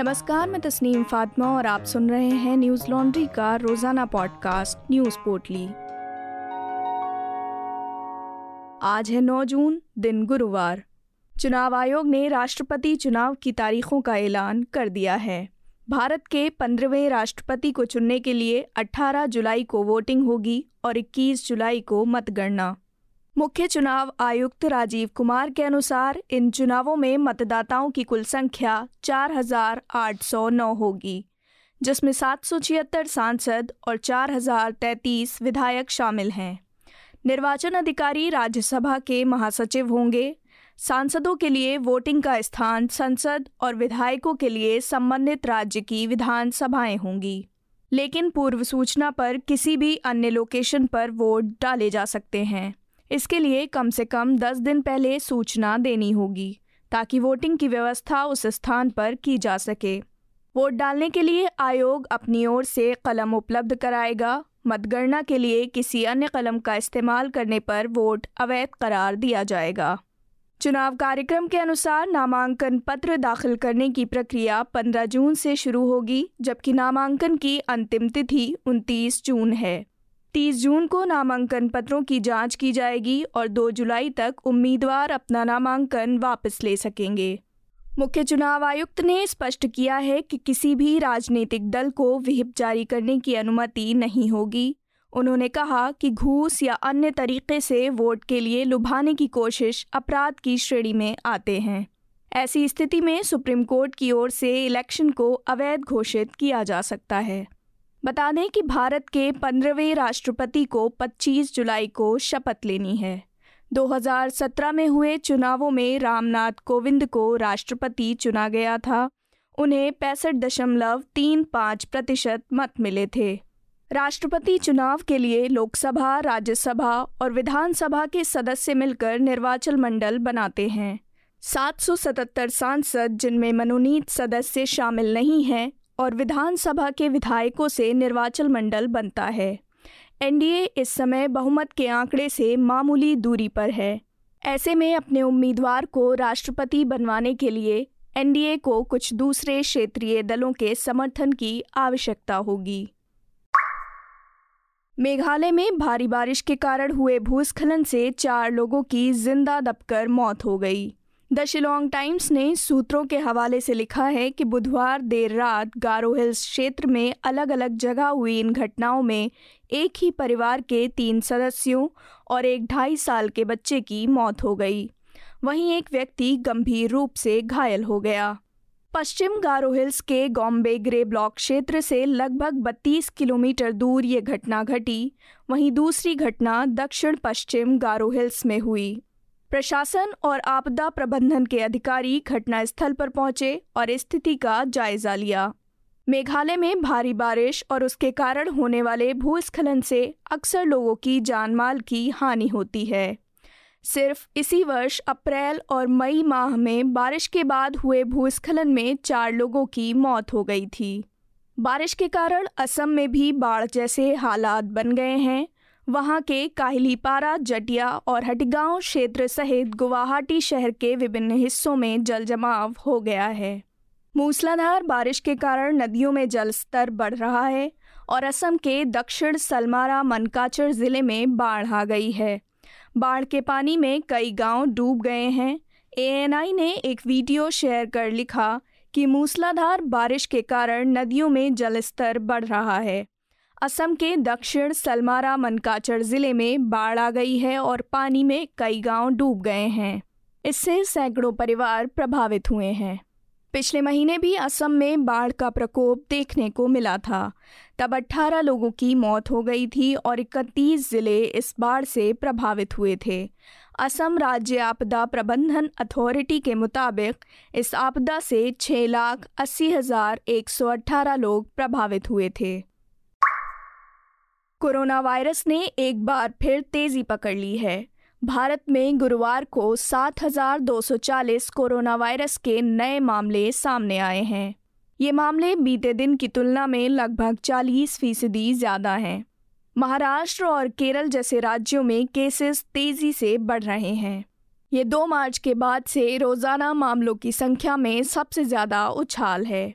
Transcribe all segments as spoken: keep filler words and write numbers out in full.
नमस्कार, मैं तस्नीम फातिमा और आप सुन रहे हैं न्यूज लॉन्ड्री का रोजाना पॉडकास्ट न्यूज पोर्टली। आज है नौ जून, दिन गुरुवार। चुनाव आयोग ने राष्ट्रपति चुनाव की तारीखों का ऐलान कर दिया है। भारत के पंद्रहवें राष्ट्रपति को चुनने के लिए अठारह जुलाई को वोटिंग होगी और इक्कीस जुलाई को मतगणना। मुख्य चुनाव आयुक्त राजीव कुमार के अनुसार इन चुनावों में मतदाताओं की कुल संख्या चार हज़ार आठ सौ नौ होगी, जिसमें सात सौ छिहत्तर सांसद और चार हज़ार तैंतीस विधायक शामिल हैं। निर्वाचन अधिकारी राज्यसभा के महासचिव होंगे। सांसदों के लिए वोटिंग का स्थान संसद और विधायकों के लिए संबंधित राज्य की विधानसभाएं होंगी, लेकिन पूर्व सूचना पर किसी भी अन्य लोकेशन पर वोट डाले जा सकते हैं। इसके लिए कम से कम दस दिन पहले सूचना देनी होगी ताकि वोटिंग की व्यवस्था उस स्थान पर की जा सके। वोट डालने के लिए आयोग अपनी ओर से कलम उपलब्ध कराएगा। मतगणना के लिए किसी अन्य कलम का इस्तेमाल करने पर वोट अवैध करार दिया जाएगा। चुनाव कार्यक्रम के अनुसार नामांकन पत्र दाखिल करने की प्रक्रिया पंद्रह जून से शुरू होगी, जबकि नामांकन की अंतिम तिथि उनतीस जून है। तीस जून को नामांकन पत्रों की जांच की जाएगी और दो जुलाई तक उम्मीदवार अपना नामांकन वापस ले सकेंगे। मुख्य चुनाव आयुक्त ने स्पष्ट किया है कि किसी भी राजनीतिक दल को व्हिप जारी करने की अनुमति नहीं होगी। उन्होंने कहा कि घूस या अन्य तरीके से वोट के लिए लुभाने की कोशिश अपराध की श्रेणी में आते हैं। ऐसी स्थिति में सुप्रीम कोर्ट की ओर से इलेक्शन को अवैध घोषित किया जा सकता है। बता दें कि भारत के पंद्रहवें राष्ट्रपति को पच्चीस जुलाई को शपथ लेनी है। दो हज़ार सत्रह में हुए चुनावों में रामनाथ कोविंद को राष्ट्रपति चुना गया था। उन्हें पैंसठ दशमलव तीन पाँच प्रतिशत मत मिले थे। राष्ट्रपति चुनाव के लिए लोकसभा, राज्यसभा और विधानसभा के सदस्य मिलकर निर्वाचन मंडल बनाते हैं। सात सौ सतहत्तर सांसद, जिनमें मनोनीत सदस्य शामिल नहीं हैं, और विधानसभा के विधायकों से निर्वाचन मंडल बनता है। एनडीए इस समय बहुमत के आंकड़े से मामूली दूरी पर है। ऐसे में अपने उम्मीदवार को राष्ट्रपति बनवाने के लिए एनडीए को कुछ दूसरे क्षेत्रीय दलों के समर्थन की आवश्यकता होगी। मेघालय में भारी बारिश के कारण हुए भूस्खलन से चार लोगों की जिंदा दबकर मौत हो गई। द शिलोंग टाइम्स ने सूत्रों के हवाले से लिखा है कि बुधवार देर रात गारो हिल्स क्षेत्र में अलग अलग जगह हुई इन घटनाओं में एक ही परिवार के तीन सदस्यों और एक ढाई साल के बच्चे की मौत हो गई। वहीं एक व्यक्ति गंभीर रूप से घायल हो गया। पश्चिम गारो हिल्स के गॉम्बेग्रे ब्लॉक क्षेत्र से लगभग बत्तीस किलोमीटर दूर ये घटना घटी। वहीं दूसरी घटना दक्षिण पश्चिम गारो हिल्स में हुई। प्रशासन और आपदा प्रबंधन के अधिकारी घटनास्थल पर पहुंचे और स्थिति का जायजा लिया। मेघालय में भारी बारिश और उसके कारण होने वाले भूस्खलन से अक्सर लोगों की जानमाल की हानि होती है। सिर्फ इसी वर्ष अप्रैल और मई माह में बारिश के बाद हुए भूस्खलन में चार लोगों की मौत हो गई थी। बारिश के कारण असम में भी बाढ़ जैसे हालात बन गए हैं। वहां के काहिलीपारा, जटिया और हटिगाव क्षेत्र सहित गुवाहाटी शहर के विभिन्न हिस्सों में जलजमाव हो गया है। मूसलाधार बारिश के कारण नदियों में जलस्तर बढ़ रहा है और असम के दक्षिण सलमारा मनकाचर ज़िले में बाढ़ आ गई है। बाढ़ के पानी में कई गांव डूब गए हैं। ए एन आई ने एक वीडियो शेयर कर लिखा कि मूसलाधार बारिश के कारण नदियों में जलस्तर बढ़ रहा है। असम के दक्षिण सलमारा मनकाचर ज़िले में बाढ़ आ गई है और पानी में कई गांव डूब गए हैं। इससे सैकड़ों परिवार प्रभावित हुए हैं। पिछले महीने भी असम में बाढ़ का प्रकोप देखने को मिला था। तब अठारह लोगों की मौत हो गई थी और इकतीस ज़िले इस बाढ़ से प्रभावित हुए थे। असम राज्य आपदा प्रबंधन अथॉरिटी के मुताबिक इस आपदा से छः लाख अस्सी हज़ार एक सौ अट्ठारह लोग प्रभावित हुए थे। कोरोना वायरस ने एक बार फिर तेजी पकड़ ली है। भारत में गुरुवार को सात हज़ार दो सौ चालीस कोरोना वायरस के नए मामले सामने आए हैं। ये मामले बीते दिन की तुलना में लगभग चालीस फीसदी ज़्यादा हैं। महाराष्ट्र और केरल जैसे राज्यों में केसेस तेज़ी से बढ़ रहे हैं। ये दो मार्च के बाद से रोज़ाना मामलों की संख्या में सबसे ज़्यादा उछाल है।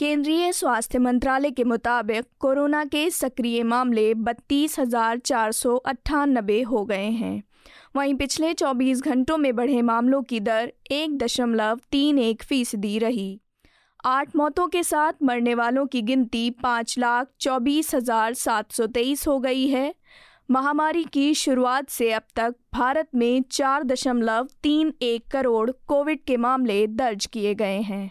केंद्रीय स्वास्थ्य मंत्रालय के मुताबिक कोरोना के सक्रिय मामले बत्तीस हजार चार सौ अट्ठानबे हो गए हैं। वहीं पिछले चौबीस घंटों में बढ़े मामलों की दर एक दशमलव तीन एक फीसदी रही। आठ मौतों के साथ मरने वालों की गिनती पाँच लाख चौबीस हजार सात सौ तेईस हो गई है। महामारी की शुरुआत से अब तक भारत में चार दशमलव तीन एक करोड़ कोविड के मामले दर्ज किए गए हैं।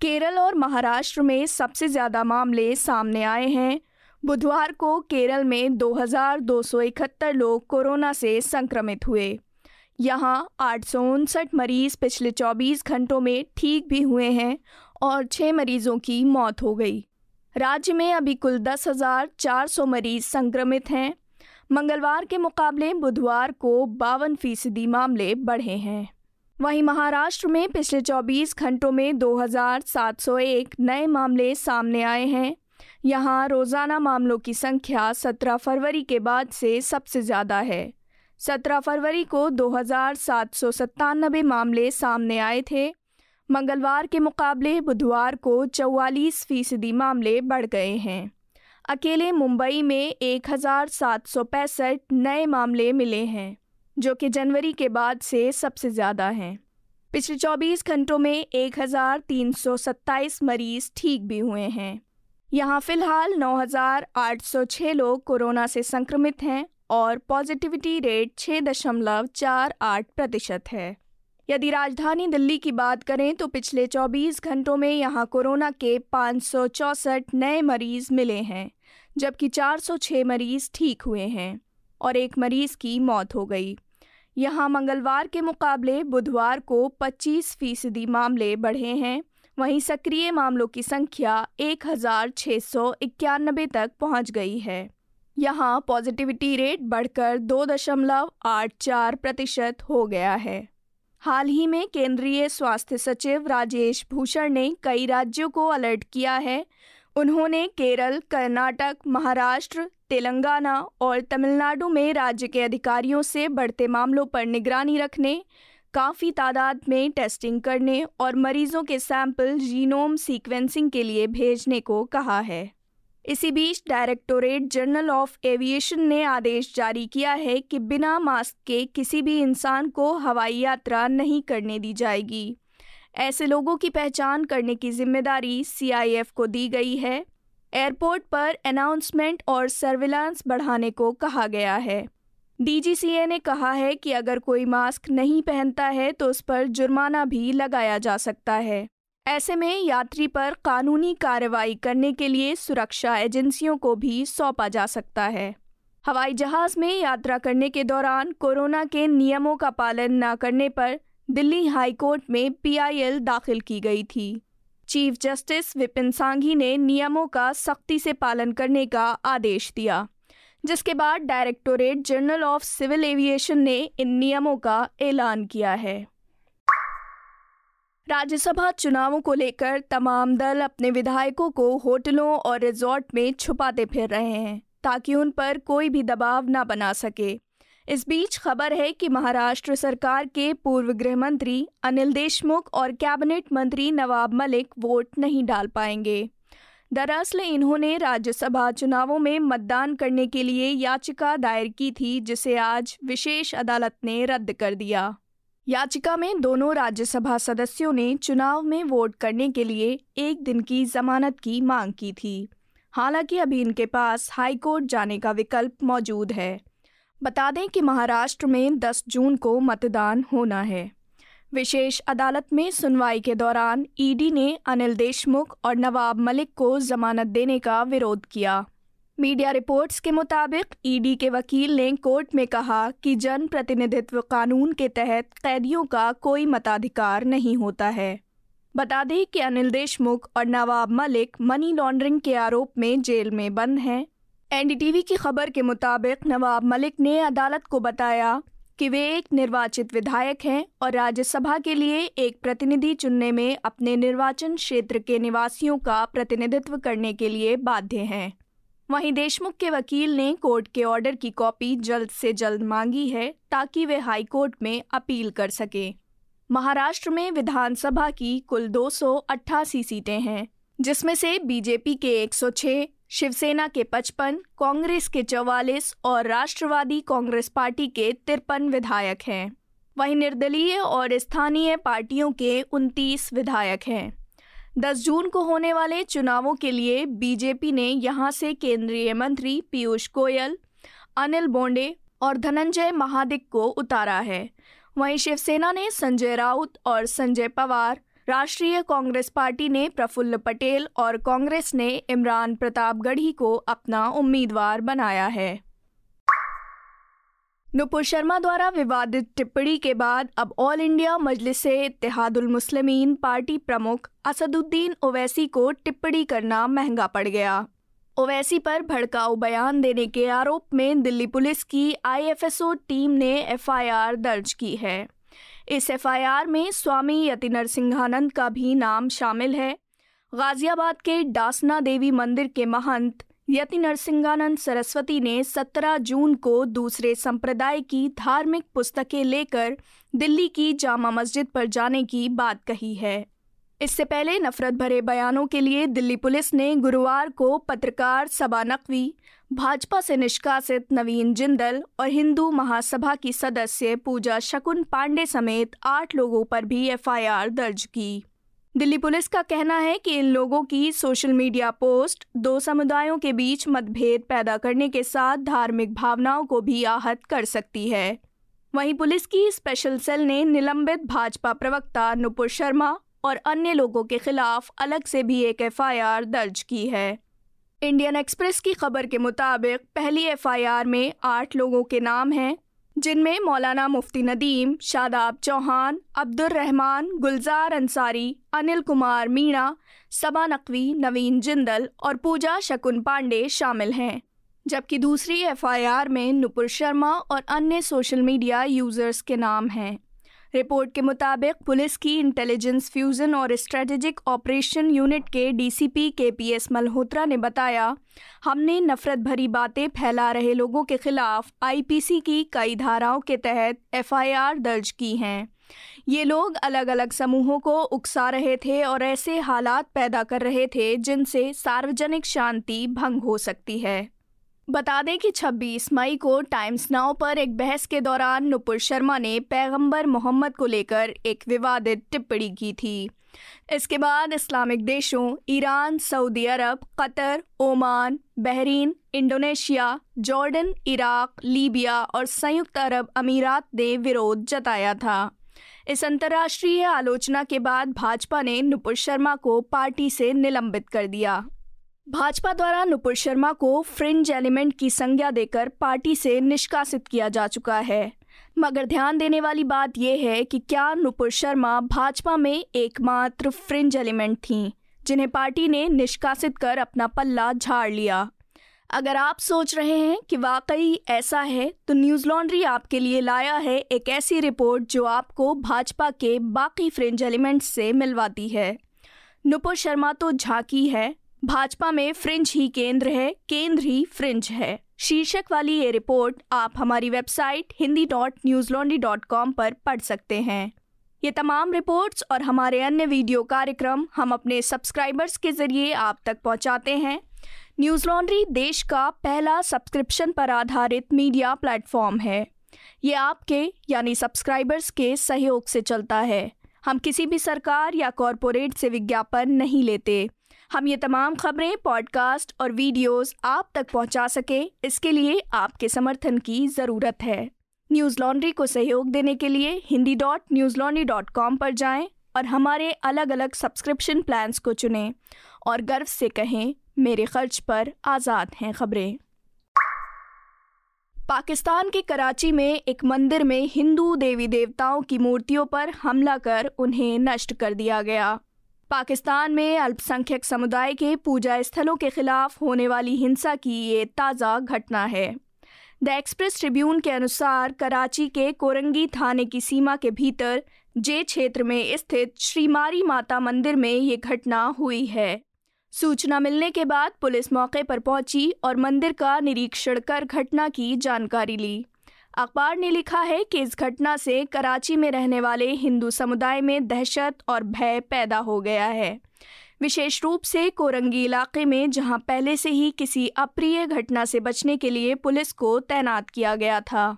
केरल और महाराष्ट्र में सबसे ज़्यादा मामले सामने आए हैं। बुधवार को केरल में दो हज़ार दो सौ इकहत्तर लोग कोरोना से संक्रमित हुए। यहां आठ सौ उनसठ मरीज़ पिछले चौबीस घंटों में ठीक भी हुए हैं और छः मरीजों की मौत हो गई। राज्य में अभी कुल दस हज़ार चार सौ मरीज संक्रमित हैं। मंगलवार के मुकाबले बुधवार को बावन फीसदी मामले बढ़े हैं। वहीं महाराष्ट्र में पिछले चौबीस घंटों में दो हज़ार सात सौ एक नए मामले सामने आए हैं। यहां रोज़ाना मामलों की संख्या सत्रह फरवरी के बाद से सबसे ज़्यादा है। सत्रह फरवरी को दो हज़ार सात सौ सत्तानबे मामले सामने आए थे। मंगलवार के मुकाबले बुधवार को चौवालीस फीसदी मामले बढ़ गए हैं। अकेले मुंबई में एक हज़ार सात सौ पैंसठ नए मामले मिले हैं, जो कि जनवरी के बाद से सबसे ज़्यादा हैं। पिछले चौबीस घंटों में एक हज़ार तीन सौ सत्ताईस मरीज़ ठीक भी हुए हैं। यहाँ फ़िलहाल नौ हज़ार आठ सौ छः लोग कोरोना से संक्रमित हैं और पॉजिटिविटी रेट छः दशमलव चार आठ प्रतिशत है। यदि राजधानी दिल्ली की बात करें तो पिछले चौबीस घंटों में यहाँ कोरोना के पाँच सौ चौंसठ नए मरीज़ मिले हैं, जबकि चार सौ छः मरीज़ ठीक हुए हैं और एक मरीज़ की मौत हो गई। यहाँ मंगलवार के मुकाबले बुधवार को पच्चीस फीसदी मामले बढ़े हैं। वहीं सक्रिय मामलों की संख्या एक हज़ार छः सौ इक्यानबे तक पहुँच गई है। यहाँ पॉजिटिविटी रेट बढ़कर दो दशमलव आठ चार प्रतिशत हो गया है। हाल ही में केंद्रीय स्वास्थ्य सचिव राजेश भूषण ने कई राज्यों को अलर्ट किया है। उन्होंने केरल, कर्नाटक, महाराष्ट्र, तेलंगाना और तमिलनाडु में राज्य के अधिकारियों से बढ़ते मामलों पर निगरानी रखने, काफ़ी तादाद में टेस्टिंग करने और मरीजों के सैंपल जीनोम सीक्वेंसिंग के लिए भेजने को कहा है। इसी बीच डायरेक्टोरेट जनरल ऑफ एविएशन ने आदेश जारी किया है कि बिना मास्क के किसी भी इंसान को हवाई यात्रा नहीं करने दी जाएगी। ऐसे लोगों की पहचान करने की जिम्मेदारी सी आई एफ को दी गई है। एयरपोर्ट पर अनाउंसमेंट और सर्विलांस बढ़ाने को कहा गया है। डी जी सी ए ने कहा है कि अगर कोई मास्क नहीं पहनता है तो उस पर जुर्माना भी लगाया जा सकता है। ऐसे में यात्री पर कानूनी कार्रवाई करने के लिए सुरक्षा एजेंसियों को भी सौंपा जा सकता है। हवाई जहाज में यात्रा करने के दौरान कोरोना के नियमों का पालन न करने पर दिल्ली हाईकोर्ट में पी आई एल दाखिल की गई थी। चीफ जस्टिस विपिन सांघी ने नियमों का सख्ती से पालन करने का आदेश दिया, जिसके बाद directorate general of civil aviation ने इन नियमों का ऐलान किया है। राज्यसभा चुनावों को लेकर तमाम दल अपने विधायकों को होटलों और रिजॉर्ट में छुपाते फिर रहे हैं ताकि उन पर कोई भी दबाव ना बना सके। इस बीच खबर है कि महाराष्ट्र सरकार के पूर्व गृह मंत्री अनिल देशमुख और कैबिनेट मंत्री नवाब मलिक वोट नहीं डाल पाएंगे। दरअसल इन्होंने राज्यसभा चुनावों में मतदान करने के लिए याचिका दायर की थी, जिसे आज विशेष अदालत ने रद्द कर दिया। याचिका में दोनों राज्यसभा सदस्यों ने चुनाव में वोट करने के लिए एक दिन की जमानत की मांग की थी। हालांकि अभी इनके पास हाईकोर्ट जाने का विकल्प मौजूद है। बता दें कि महाराष्ट्र में दस जून को मतदान होना है। विशेष अदालत में सुनवाई के दौरान ई डी ने अनिल देशमुख और नवाब मलिक को जमानत देने का विरोध किया। मीडिया रिपोर्ट्स के मुताबिक ई डी के वकील ने कोर्ट में कहा कि जनप्रतिनिधित्व कानून के तहत कैदियों का कोई मताधिकार नहीं होता है। बता दें कि अनिल देशमुख और नवाब मलिक मनी लॉन्ड्रिंग के आरोप में जेल में बंद हैं। एन डी टी वी की खबर के मुताबिक नवाब मलिक ने अदालत को बताया कि वे एक निर्वाचित विधायक हैं और राज्यसभा के लिए एक प्रतिनिधि चुनने में अपने निर्वाचन क्षेत्र के निवासियों का प्रतिनिधित्व करने के लिए बाध्य हैं। वहीं देशमुख के वकील ने कोर्ट के ऑर्डर की कॉपी जल्द से जल्द मांगी है ताकि वे हाईकोर्ट में अपील कर सकें। महाराष्ट्र में विधानसभा की कुल दो सौ अट्ठासी सीटें हैं, जिसमें से बीजेपी के एक सौ छह, शिवसेना के पचपन, कांग्रेस के चौवालीस और राष्ट्रवादी कांग्रेस पार्टी के तिरपन विधायक हैं। वहीं निर्दलीय और स्थानीय पार्टियों के उनतीस विधायक हैं। दस जून को होने वाले चुनावों के लिए बीजेपी ने यहां से केंद्रीय मंत्री पीयूष गोयल, अनिल बोंडे और धनंजय महादिक को उतारा है। वहीं शिवसेना ने संजय राउत और संजय पवार, राष्ट्रीय कांग्रेस पार्टी ने प्रफुल्ल पटेल और कांग्रेस ने इमरान प्रताप गढ़ी को अपना उम्मीदवार बनाया है। नूपुर शर्मा द्वारा विवादित टिप्पणी के बाद अब all India Majlis Ittehadul Muslimeen party प्रमुख असदुद्दीन ओवैसी को टिप्पणी करना महंगा पड़ गया। ओवैसी पर भड़काऊ बयान देने के आरोप में दिल्ली पुलिस की आईएफएसओ टीम ने एफआईआर दर्ज की है। इस एफआईआर में स्वामी यति नरसिंहानंद का भी नाम शामिल है। गाजियाबाद के दासना देवी मंदिर के महंत यति नरसिंहानंद सरस्वती ने सत्रह जून को दूसरे संप्रदाय की धार्मिक पुस्तकें लेकर दिल्ली की जामा मस्जिद पर जाने की बात कही है। इससे पहले नफरत भरे बयानों के लिए दिल्ली पुलिस ने गुरुवार को पत्रकार सबा नक़वी, भाजपा से निष्कासित नवीन जिंदल और हिंदू महासभा की सदस्य पूजा शकुन पांडे समेत आठ लोगों पर भी एफआईआर दर्ज की। दिल्ली पुलिस का कहना है कि इन लोगों की सोशल मीडिया पोस्ट दो समुदायों के बीच मतभेद पैदा करने के साथ धार्मिक भावनाओं को भी आहत कर सकती है। वहीं पुलिस की स्पेशल सेल ने निलंबित भाजपा प्रवक्ता नूपुर शर्मा और अन्य लोगों के खिलाफ अलग से भी एक एफआईआर दर्ज की है। इंडियन एक्सप्रेस की खबर के मुताबिक पहली एफआईआर में आठ लोगों के नाम हैं, जिनमें मौलाना मुफ्ती नदीम, शादाब चौहान, अब्दुल रहमान, गुलजार अंसारी, अनिल कुमार मीणा, सबा नक़वी, नवीन जिंदल और पूजा शकुन पांडे शामिल हैं, जबकि दूसरी एफआईआर में नूपुर शर्मा और अन्य सोशल मीडिया यूजर्स के नाम हैं। रिपोर्ट के मुताबिक पुलिस की इंटेलिजेंस फ्यूजन और स्ट्रेटेजिक ऑपरेशन यूनिट के डीसीपी केपीएस मल्होत्रा ने बताया, हमने नफरत भरी बातें फैला रहे लोगों के खिलाफ आईपीसी की कई धाराओं के तहत एफआईआर दर्ज की हैं। ये लोग अलग अलग समूहों को उकसा रहे थे और ऐसे हालात पैदा कर रहे थे जिनसे सार्वजनिक शांति भंग हो सकती है। बता दें कि छब्बीस मई को टाइम्स नाउ पर एक बहस के दौरान नूपुर शर्मा ने पैगंबर मोहम्मद को लेकर एक विवादित टिप्पणी की थी। इसके बाद इस्लामिक देशों Iran, Saudi Arab, Qatar, Oman, Bahrain, Indonesia, Jordan, Iraq, Libya और संयुक्त अरब अमीरात ने विरोध जताया था। इस अंतर्राष्ट्रीय आलोचना के बाद भाजपा ने नूपुर शर्मा को पार्टी से निलंबित कर दिया। भाजपा द्वारा नूपुर शर्मा को फ्रिंज एलिमेंट की संज्ञा देकर पार्टी से निष्कासित किया जा चुका है, मगर ध्यान देने वाली बात यह है कि क्या नूपुर शर्मा भाजपा में एकमात्र फ्रिंज एलिमेंट थीं जिन्हें पार्टी ने निष्कासित कर अपना पल्ला झाड़ लिया। अगर आप सोच रहे हैं कि वाकई ऐसा है तो न्यूज लॉन्ड्री आपके लिए लाया है एक ऐसी रिपोर्ट जो आपको भाजपा के बाकी फ्रिंज एलिमेंट्स से मिलवाती है। नूपुर शर्मा तो झांकी है, भाजपा में फ्रिंज ही केंद्र है, केंद्र ही फ्रिंज है, शीर्षक वाली ये रिपोर्ट आप हमारी website Hindi dot news laundry dot com पर पढ़ सकते हैं। ये तमाम रिपोर्ट्स और हमारे अन्य वीडियो कार्यक्रम हम अपने सब्सक्राइबर्स के जरिए आप तक पहुंचाते हैं। न्यूज लॉन्ड्री देश का पहला सब्सक्रिप्शन पर आधारित मीडिया प्लेटफॉर्म है। ये आपके यानी सब्सक्राइबर्स के सहयोग से चलता है। हम किसी भी सरकार या कॉरपोरेट से विज्ञापन नहीं लेते। हम ये तमाम खबरें, पॉडकास्ट और वीडियोस आप तक पहुंचा सकें, इसके लिए आपके समर्थन की ज़रूरत है। न्यूज़ लॉन्ड्री को सहयोग देने के लिए Hindi dot news laundry dot com पर जाएं और हमारे अलग अलग सब्सक्रिप्शन प्लान्स को चुनें और गर्व से कहें, मेरे खर्च पर आज़ाद हैं खबरें। पाकिस्तान के कराची में एक मंदिर में हिंदू देवी देवताओं की मूर्तियों पर हमला कर उन्हें नष्ट कर दिया गया। पाकिस्तान में अल्पसंख्यक समुदाय के पूजा स्थलों के खिलाफ होने वाली हिंसा की ये ताज़ा घटना है। द एक्सप्रेस ट्रिब्यून के अनुसार कराची के कोरंगी थाने की सीमा के भीतर जे क्षेत्र में स्थित श्रीमारी माता मंदिर में ये घटना हुई है। सूचना मिलने के बाद पुलिस मौके पर पहुंची और मंदिर का निरीक्षण कर घटना की जानकारी ली। अखबार ने लिखा है कि इस घटना से कराची में रहने वाले हिंदू समुदाय में दहशत और भय पैदा हो गया है। विशेष रूप से कोरंगी इलाके में, जहां पहले से ही किसी अप्रिय घटना से बचने के लिए पुलिस को तैनात किया गया था।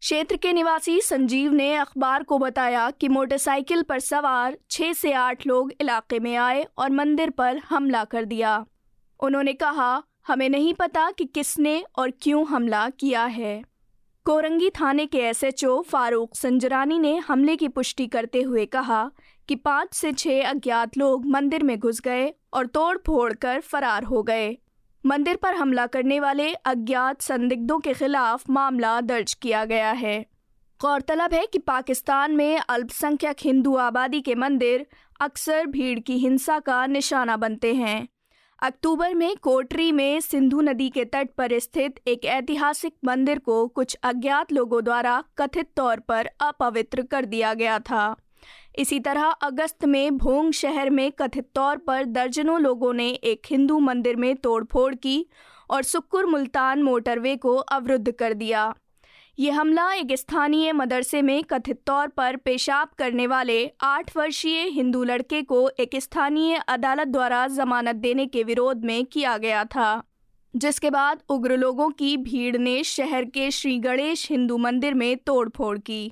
क्षेत्र के निवासी संजीव ने अखबार को बताया कि मोटरसाइकिल पर सवार छः से आठ लोग इलाके में आए और मंदिर पर हमला कर दिया। उन्होंने कहा, हमें नहीं पता कि किसने और क्यों हमला किया है। कोरंगी थाने के S H O Farooq Sanjrani ने हमले की पुष्टि करते हुए कहा कि पाँच से छः अज्ञात लोग मंदिर में घुस गए और तोड़ फोड़ कर फरार हो गए। मंदिर पर हमला करने वाले अज्ञात संदिग्धों के खिलाफ मामला दर्ज किया गया है। गौरतलब है कि पाकिस्तान में अल्पसंख्यक हिंदू आबादी के मंदिर अक्सर भीड़ की हिंसा का निशाना बनते हैं। अक्टूबर में कोटरी में सिंधु नदी के तट पर स्थित एक ऐतिहासिक मंदिर को कुछ अज्ञात लोगों द्वारा कथित तौर पर अपवित्र कर दिया गया था। इसी तरह अगस्त में भोंग शहर में कथित तौर पर दर्जनों लोगों ने एक हिंदू मंदिर में तोड़फोड़ की और सुक्कुर मुल्तान मोटरवे को अवरुद्ध कर दिया। ये हमला एक स्थानीय मदरसे में कथित तौर पर पेशाब करने वाले आठ वर्षीय हिंदू लड़के को एक स्थानीय अदालत द्वारा जमानत देने के विरोध में किया गया था, जिसके बाद उग्र लोगों की भीड़ ने शहर के श्री गणेश हिंदू मंदिर में तोड़फोड़ की।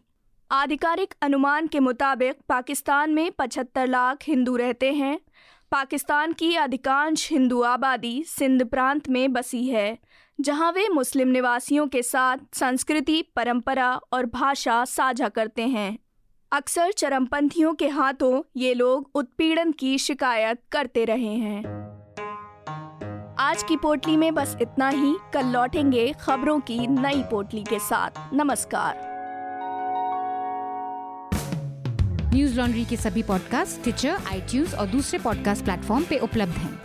आधिकारिक अनुमान के मुताबिक पाकिस्तान में पचहत्तर लाख हिंदू रहते हैं। पाकिस्तान की अधिकांश हिंदू आबादी सिंध प्रांत में बसी है, जहां वे मुस्लिम निवासियों के साथ संस्कृति, परंपरा और भाषा साझा करते हैं। अक्सर चरमपंथियों के हाथों ये लोग उत्पीड़न की शिकायत करते रहे हैं। आज की पोटली में बस इतना ही। कल लौटेंगे खबरों की नई पोटली के साथ। नमस्कार। न्यूज लॉन्ड्री के सभी पॉडकास्ट टिचर, आईट्यूज और दूसरे पॉडकास्ट प्लेटफॉर्म पे उपलब्ध हैं।